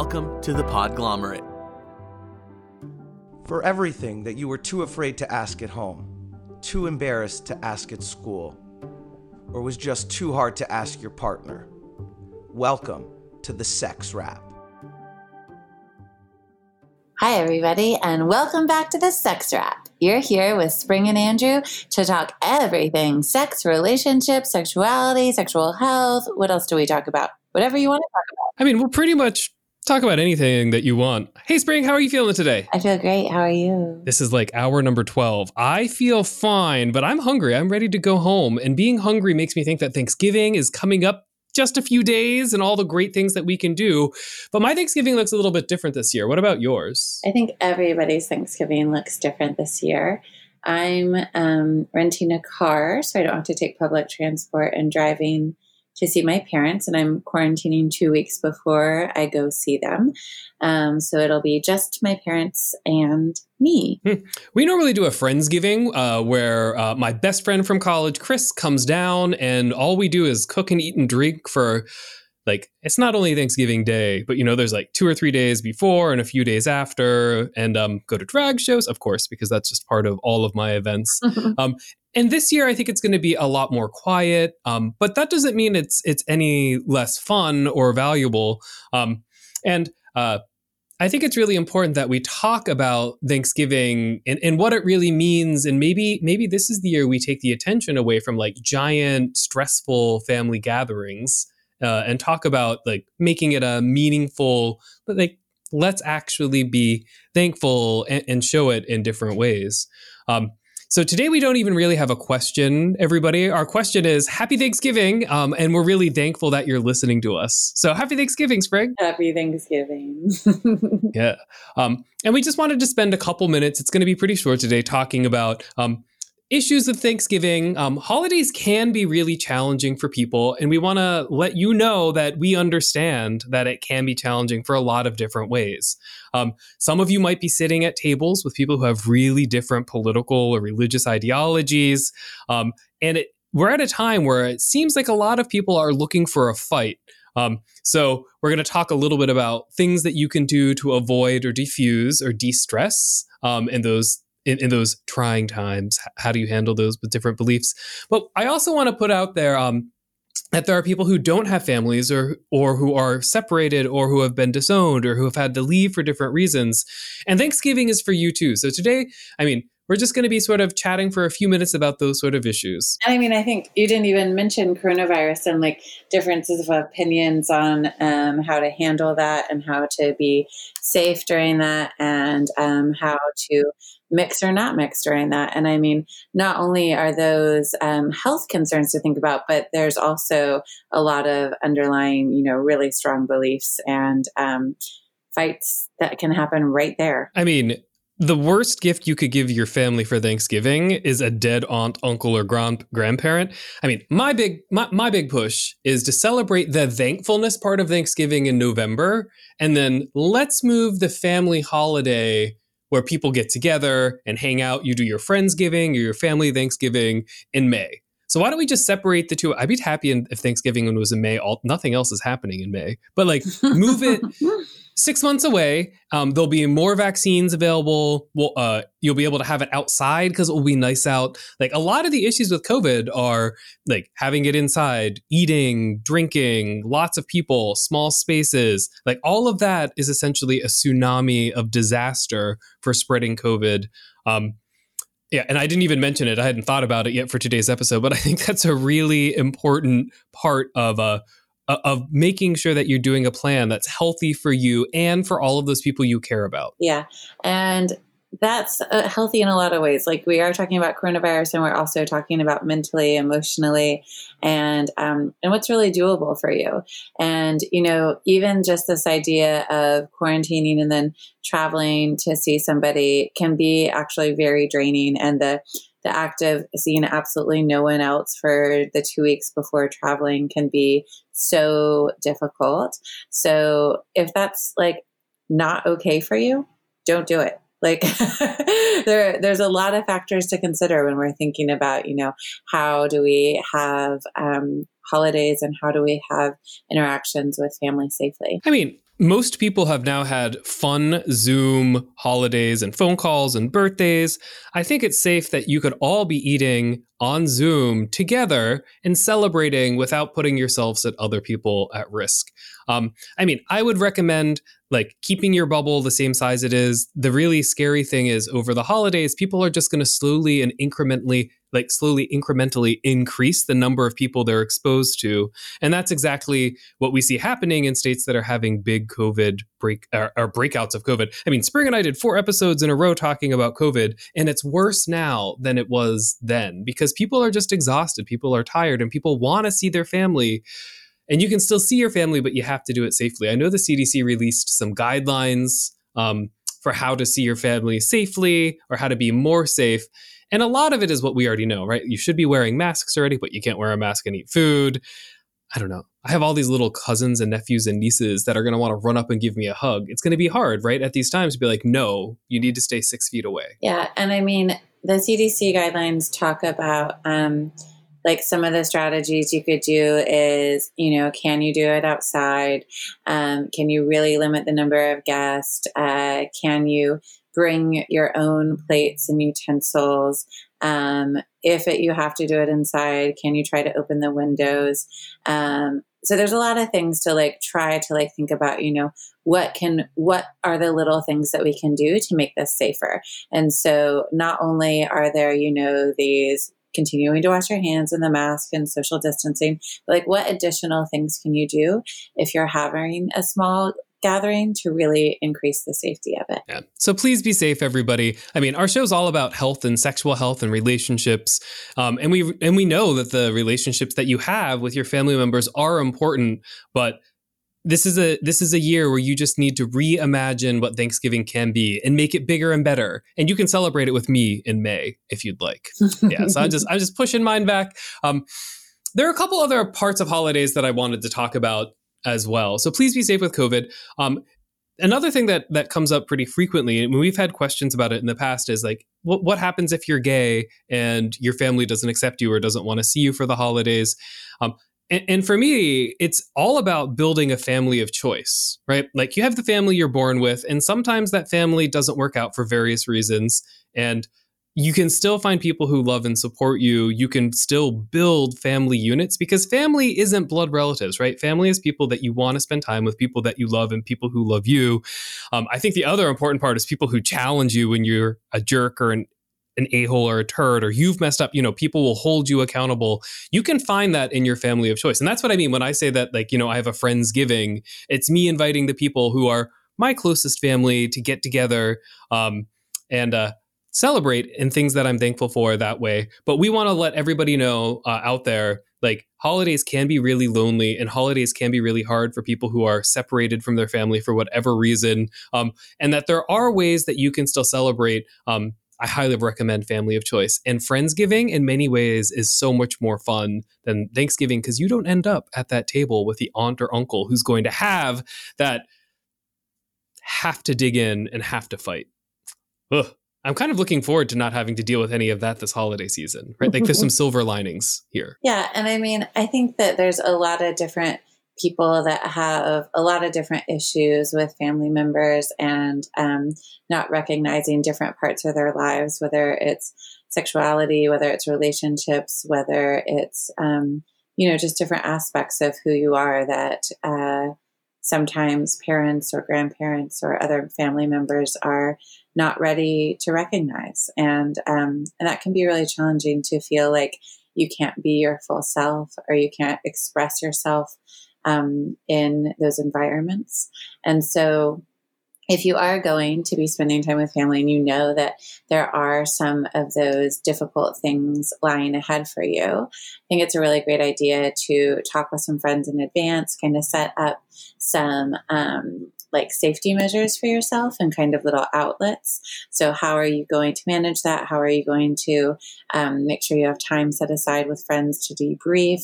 Welcome to the Podglomerate. For everything that you were too afraid to ask at home, too embarrassed to ask at school, or was just too hard to ask your partner, welcome to The Sex Wrap. Hi, everybody, and welcome back to The Sex Wrap. You're here with Spring and Andrew to talk everything sex, relationships, sexuality, sexual health. What else do we talk about? Whatever you want to talk about. I mean, we'll pretty much talk about anything that you want. Hey, Spring, how are you feeling today? I feel great. How are you? This is like hour number 12. I feel fine, but I'm hungry. I'm ready to go home. And being hungry makes me think that Thanksgiving is coming up just a few days and all the great things that we can do. But my Thanksgiving looks a little bit different this year. What about yours? I think everybody's Thanksgiving looks different this year. I'm renting a car, so I don't have to take public transport and driving to see my parents, and I'm quarantining 2 weeks before I go see them. So it'll be just my parents and me. We normally do a Friendsgiving where my best friend from college, Chris, comes down, and all we do is cook and eat and drink for, like, it's not only Thanksgiving Day, but, you know, there's like 2 or 3 days before and a few days after, and go to drag shows, of course, because that's just part of all of my events. And this year, I think it's going to be a lot more quiet, but that doesn't mean it's any less fun or valuable. And I think it's really important that we talk about Thanksgiving and what it really means. And maybe this is the year we take the attention away from like giant, stressful family gatherings and talk about like making it a meaningful, like, let's actually be thankful and show it in different ways. So today we don't even really have a question, everybody. Our question is, happy Thanksgiving, and we're really thankful that you're listening to us. So happy Thanksgiving, Spring. Happy Thanksgiving. Yeah. And we just wanted to spend a couple minutes, it's going to be pretty short today, talking about issues of Thanksgiving. Holidays can be really challenging for people, and we want to let you know that we understand that it can be challenging for a lot of different ways. Some of you might be sitting at tables with people who have really different political or religious ideologies, and we're at a time where it seems like a lot of people are looking for a fight. So we're going to talk a little bit about things that you can do to avoid or diffuse or de-stress in those trying times. How do you handle those with different beliefs? But I also want to put out there that there are people who don't have families or who are separated or who have been disowned or who have had to leave for different reasons. And Thanksgiving is for you too. So today, I mean, we're just going to be sort of chatting for a few minutes about those sort of issues. And I mean, I think you didn't even mention coronavirus and like differences of opinions on how to handle that and how to be safe during that and how to mix or not mix during that. And I mean, not only are those health concerns to think about, but there's also a lot of underlying, you know, really strong beliefs and fights that can happen right there. I mean, the worst gift you could give your family for Thanksgiving is a dead aunt, uncle, or grandparent. I mean, my big push is to celebrate the thankfulness part of Thanksgiving in November, and then let's move the family holiday where people get together and hang out. You do your Friendsgiving or your family Thanksgiving in May. So why don't we just separate the two? I'd be happy if Thanksgiving was in May. Nothing else is happening in May. But like move it 6 months away. There'll be more vaccines available. You'll be able to have it outside because it will be nice out. Like a lot of the issues with COVID are like having it inside, eating, drinking, lots of people, small spaces. Like all of that is essentially a tsunami of disaster for spreading COVID. Yeah, and I didn't even mention it. I hadn't thought about it yet for today's episode, but I think that's a really important part of making sure that you're doing a plan that's healthy for you and for all of those people you care about. Yeah, and that's healthy in a lot of ways. Like we are talking about coronavirus, and we're also talking about mentally, emotionally, and what's really doable for you. And, you know, even just this idea of quarantining and then traveling to see somebody can be actually very draining. And the act of seeing absolutely no one else for the 2 weeks before traveling can be so difficult. So if that's like not okay for you, don't do it. Like there's a lot of factors to consider when we're thinking about, you know, how do we have holidays and how do we have interactions with family safely? I mean, Most people have now had fun Zoom holidays and phone calls and birthdays. I think it's safe that you could all be eating on Zoom together and celebrating without putting yourselves and other people at risk. I mean, I would recommend like keeping your bubble the same size it is. The really scary thing is over the holidays, people are just going to slowly, incrementally increase the number of people they're exposed to. And that's exactly what we see happening in states that are having big COVID breakouts of COVID. I mean, Spring and I did 4 episodes in a row talking about COVID, and it's worse now than it was then because people are just exhausted. People are tired and people want to see their family. And you can still see your family, but you have to do it safely. I know the CDC released some guidelines for how to see your family safely or how to be more safe. And a lot of it is what we already know, right? You should be wearing masks already, but you can't wear a mask and eat food. I don't know. I have all these little cousins and nephews and nieces that are going to want to run up and give me a hug. It's going to be hard, right? At these times, to be like, no, you need to stay 6 feet away. Yeah. And I mean, the CDC guidelines talk about like some of the strategies you could do is, you know, can you do it outside? Can you really limit the number of guests? Can you bring your own plates and utensils? You have to do it inside, can you try to open the windows? So there's a lot of things to like try to like think about, you know, what are the little things that we can do to make this safer? And so not only are there, you know, these continuing to wash your hands and the mask and social distancing, but like what additional things can you do if you're having a small gathering to really increase the safety of it. Yeah. So please be safe, everybody. I mean, our show's all about health and sexual health and relationships. And we know that the relationships that you have with your family members are important, but this is a year where you just need to reimagine what Thanksgiving can be and make it bigger and better. And you can celebrate it with me in May if you'd like. Yeah. So I'm just pushing mine back. There are a couple other parts of holidays that I wanted to talk about as well. So please be safe with COVID. Another thing that comes up pretty frequently, and we've had questions about it in the past, is like, what happens if you're gay and your family doesn't accept you or doesn't want to see you for the holidays? And for me, it's all about building a family of choice, right? Like you have the family you're born with, and sometimes that family doesn't work out for various reasons. And you can still find people who love and support you. You can still build family units because family isn't blood relatives, right? Family is people that you want to spend time with, people that you love and people who love you. I think the other important part is people who challenge you when you're a jerk or an a-hole or a turd or you've messed up, you know, people will hold you accountable. You can find that in your family of choice. And that's what I mean when I say that, like, you know, I have a Friendsgiving. It's me inviting the people who are my closest family to get together and celebrate and things that I'm thankful for that way. But we want to let everybody know out there, like holidays can be really lonely and holidays can be really hard for people who are separated from their family for whatever reason. And that there are ways that you can still celebrate. I highly recommend family of choice, and Friendsgiving in many ways is so much more fun than Thanksgiving because you don't end up at that table with the aunt or uncle who's going to have to dig in and have to fight. Ugh. I'm kind of looking forward to not having to deal with any of that this holiday season, right? Like there's some silver linings here. Yeah. And I mean, I think that there's a lot of different people that have a lot of different issues with family members and not recognizing different parts of their lives, whether it's sexuality, whether it's relationships, whether it's, you know, just different aspects of who you are that sometimes parents or grandparents or other family members are not ready to recognize. And that can be really challenging to feel like you can't be your full self or you can't express yourself in those environments. And so if you are going to be spending time with family and you know that there are some of those difficult things lying ahead for you, I think it's a really great idea to talk with some friends in advance, kind of set up some like safety measures for yourself and kind of little outlets. So how are you going to manage that? How are you going to make sure you have time set aside with friends to debrief?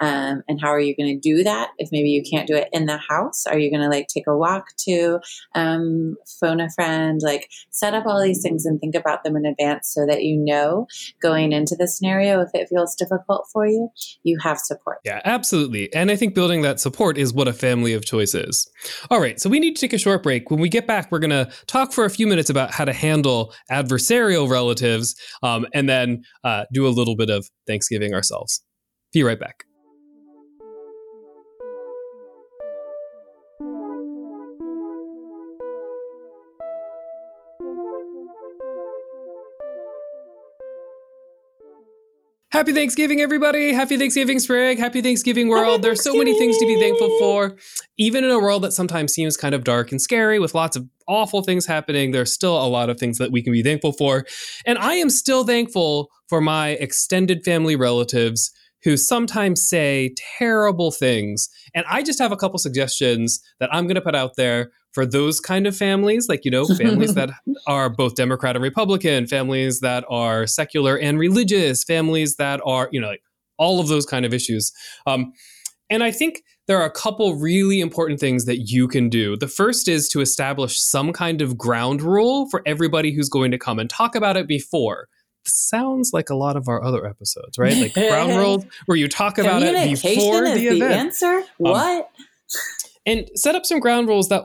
And how are you going to do that? If maybe you can't do it in the house, are you going to like take a walk to phone a friend, like set up all these things and think about them in advance so that you know going into the scenario, if it feels difficult for you, you have support. Yeah, absolutely. And I think building that support is what a family of choice is. All right, so we need to take a short break. When we get back, we're going to talk for a few minutes about how to handle adversarial relatives and then do a little bit of Thanksgiving ourselves. Be right back. Happy Thanksgiving, everybody. Happy Thanksgiving, Sprig. Happy Thanksgiving, world. There's so many things to be thankful for. Even in a world that sometimes seems kind of dark and scary with lots of awful things happening, there's still a lot of things that we can be thankful for. And I am still thankful for my extended family relatives who sometimes say terrible things. And I just have a couple suggestions that I'm going to put out there for those kind of families, like, you know, families that are both Democrat and Republican, families that are secular and religious, families that are, you know, like all of those kind of issues. And I think there are a couple really important things that you can do. The first is to establish some kind of ground rule for everybody who's going to come and talk about it before. Sounds like a lot of our other episodes, right? Like ground rules where you talk about it before the event. The answer? What? And set up some ground rules that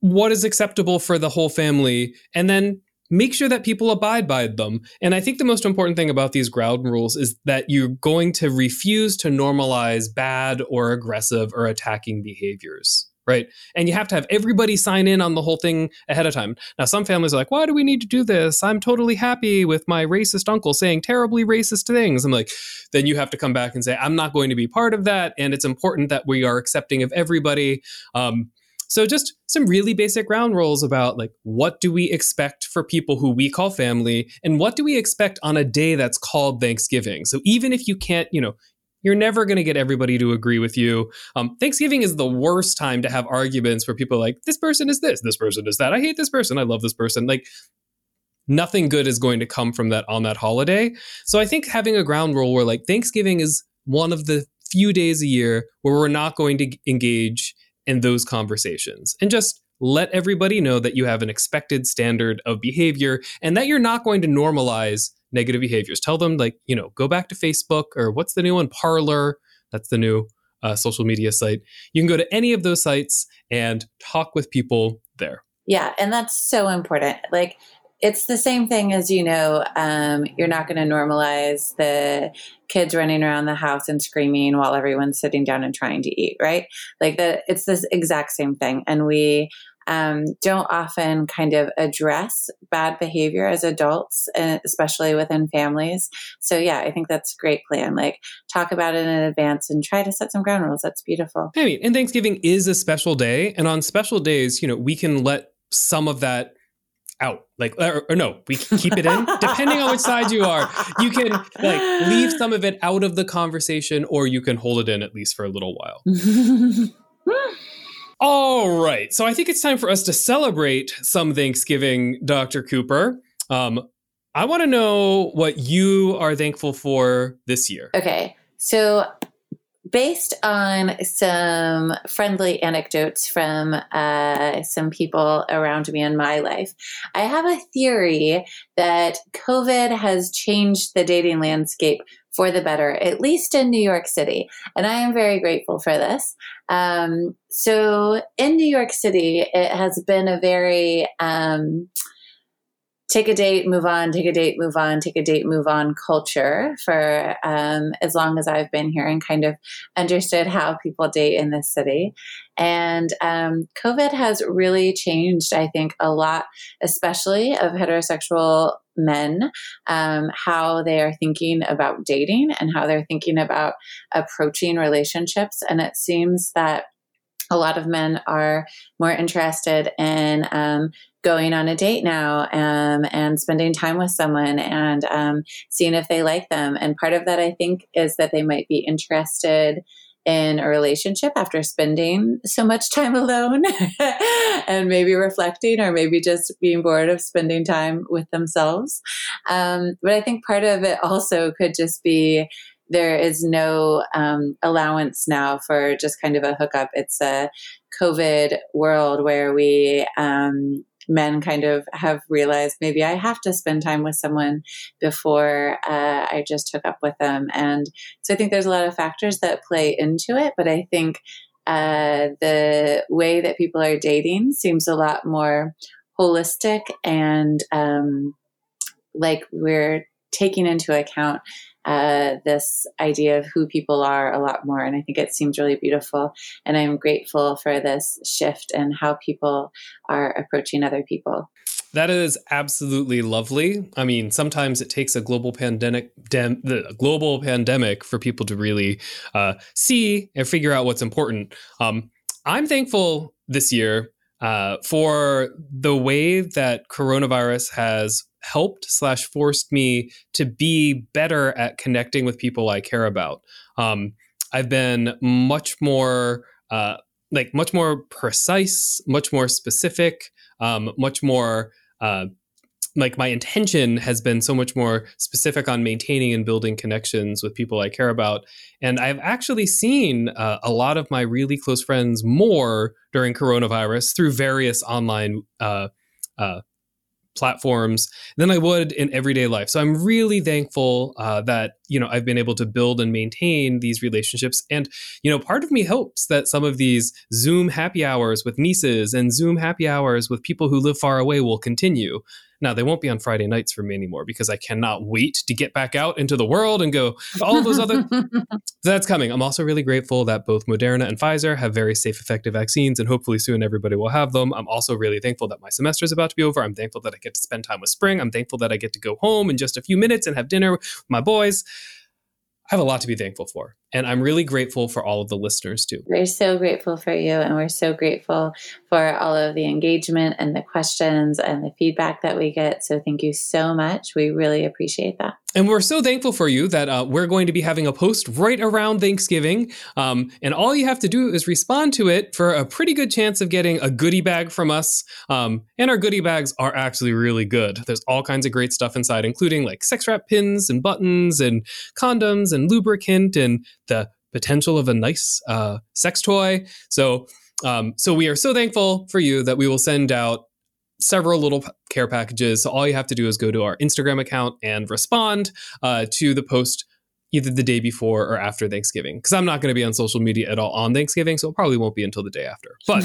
what is acceptable for the whole family, and then make sure that people abide by them. And I think the most important thing about these ground rules is that you're going to refuse to normalize bad or aggressive or attacking behaviors. Right. And you have to have everybody sign in on the whole thing ahead of time. Now, some families are like, why do we need to do this? I'm totally happy with my racist uncle saying terribly racist things. I'm like, then you have to come back and say, I'm not going to be part of that. And it's important that we are accepting of everybody. So just some really basic ground rules about like, what do we expect for people who we call family? And what do we expect on a day that's called Thanksgiving? So even if you can't, you know, you're never going to get everybody to agree with you. Thanksgiving is the worst time to have arguments where people are like, this person is this person is that. I hate this person. I love this person. Like nothing good is going to come from that on that holiday. So I think having a ground rule where like Thanksgiving is one of the few days a year where we're not going to engage in those conversations and just let everybody know that you have an expected standard of behavior and that you're not going to normalize negative behaviors. Tell them like, you know, go back to Facebook or what's the new one? Parler. That's the new social media site. You can go to any of those sites and talk with people there. Yeah. And that's so important. Like it's the same thing as, you know, you're not going to normalize the kids running around the house and screaming while everyone's sitting down and trying to eat, right? Like that it's this exact same thing. And we don't often kind of address bad behavior as adults, especially within families. So yeah, I think that's a great plan. Like talk about it in advance and try to set some ground rules. That's beautiful. I mean, and Thanksgiving is a special day. And on special days, you know, we can let some of that out. Like, or no, we can keep it in. Depending on which side you are, you can like leave some of it out of the conversation or you can hold it in at least for a little while. All right. So I think it's time for us to celebrate some Thanksgiving, Dr. Cooper. I want to know what you are thankful for this year. Okay. So based on some friendly anecdotes from some people around me in my life, I have a theory that COVID has changed the dating landscape for the better, at least in New York City. And I am very grateful for this. So in New York City, it has been a very take a date, move on, take a date, move on, take a date, move on culture for as long as I've been here and kind of understood how people date in this city. And COVID has really changed, I think, a lot, especially of heterosexual men, how they are thinking about dating and how they're thinking about approaching relationships. And it seems that a lot of men are more interested in going on a date now and spending time with someone and seeing if they like them. And part of that, I think, is that they might be interested in a relationship after spending so much time alone and maybe reflecting or maybe just being bored of spending time with themselves. But I think part of it also could just be there is no allowance now for just kind of a hookup. It's a COVID world where we men kind of have realized maybe I have to spend time with someone before I just hook up with them. And so I think there's a lot of factors that play into it. But I think the way that people are dating seems a lot more holistic and like we're taking into account this idea of who people are a lot more. And I think it seems really beautiful. And I'm grateful for this shift and how people are approaching other people. That is absolutely lovely. I mean, sometimes it takes a global pandemic for people to really see and figure out what's important. I'm thankful this year for the way that coronavirus has helped/forced me to be better at connecting with people I care about. I've been much more precise, much more specific, much more like my intention has been so much more specific on maintaining and building connections with people I care about. And I've actually seen a lot of my really close friends more during coronavirus through various online platforms than I would in everyday life. So I'm really thankful that, you know, I've been able to build and maintain these relationships. And, you know, part of me hopes that some of these Zoom happy hours with nieces and Zoom happy hours with people who live far away will continue. Now, they won't be on Friday nights for me anymore because I cannot wait to get back out into the world and go, all of those other... That's coming. I'm also really grateful that both Moderna and Pfizer have very safe, effective vaccines, and hopefully soon everybody will have them. I'm also really thankful that my semester is about to be over. I'm thankful that I get to spend time with spring. I'm thankful that I get to go home in just a few minutes and have dinner with my boys. I have a lot to be thankful for. And I'm really grateful for all of the listeners too. We're so grateful for you. And we're so grateful for all of the engagement and the questions and the feedback that we get. So thank you so much. We really appreciate that. And we're so thankful for you that we're going to be having a post right around Thanksgiving. And all you have to do is respond to it for a pretty good chance of getting a goodie bag from us. And our goodie bags are actually really good. There's all kinds of great stuff inside, including like sex wrap pins and buttons and condoms and lubricant and the potential of a nice sex toy. So we are so thankful for you that we will send out several little care packages. So all you have to do is go to our Instagram account and respond to the post either the day before or after Thanksgiving. Because I'm not going to be on social media at all on Thanksgiving, so it probably won't be until the day after. But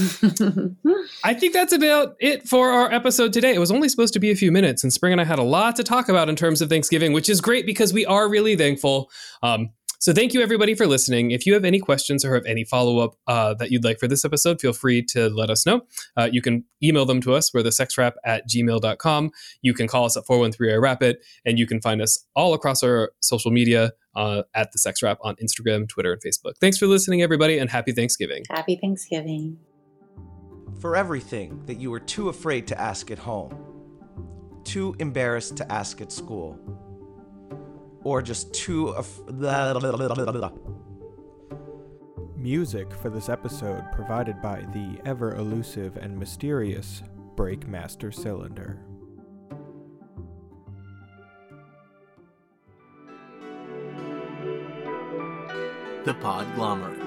I think that's about it for our episode today. It was only supposed to be a few minutes, and Spring and I had a lot to talk about in terms of Thanksgiving, which is great because we are really thankful. So thank you, everybody, for listening. If you have any questions or have any follow-up that you'd like for this episode, feel free to let us know. You can email them to us. We're thesexwrap@gmail.com. You can call us at 413-I-WRAP-IT. And you can find us all across our social media at The Sex Wrap on Instagram, Twitter, and Facebook. Thanks for listening, everybody, and happy Thanksgiving. Happy Thanksgiving. For everything that you were too afraid to ask at home, too embarrassed to ask at school, or just too... Music for this episode provided by the ever-elusive and mysterious Breakmaster Cylinder. The Podglomerate.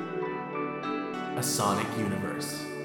A sonic universe.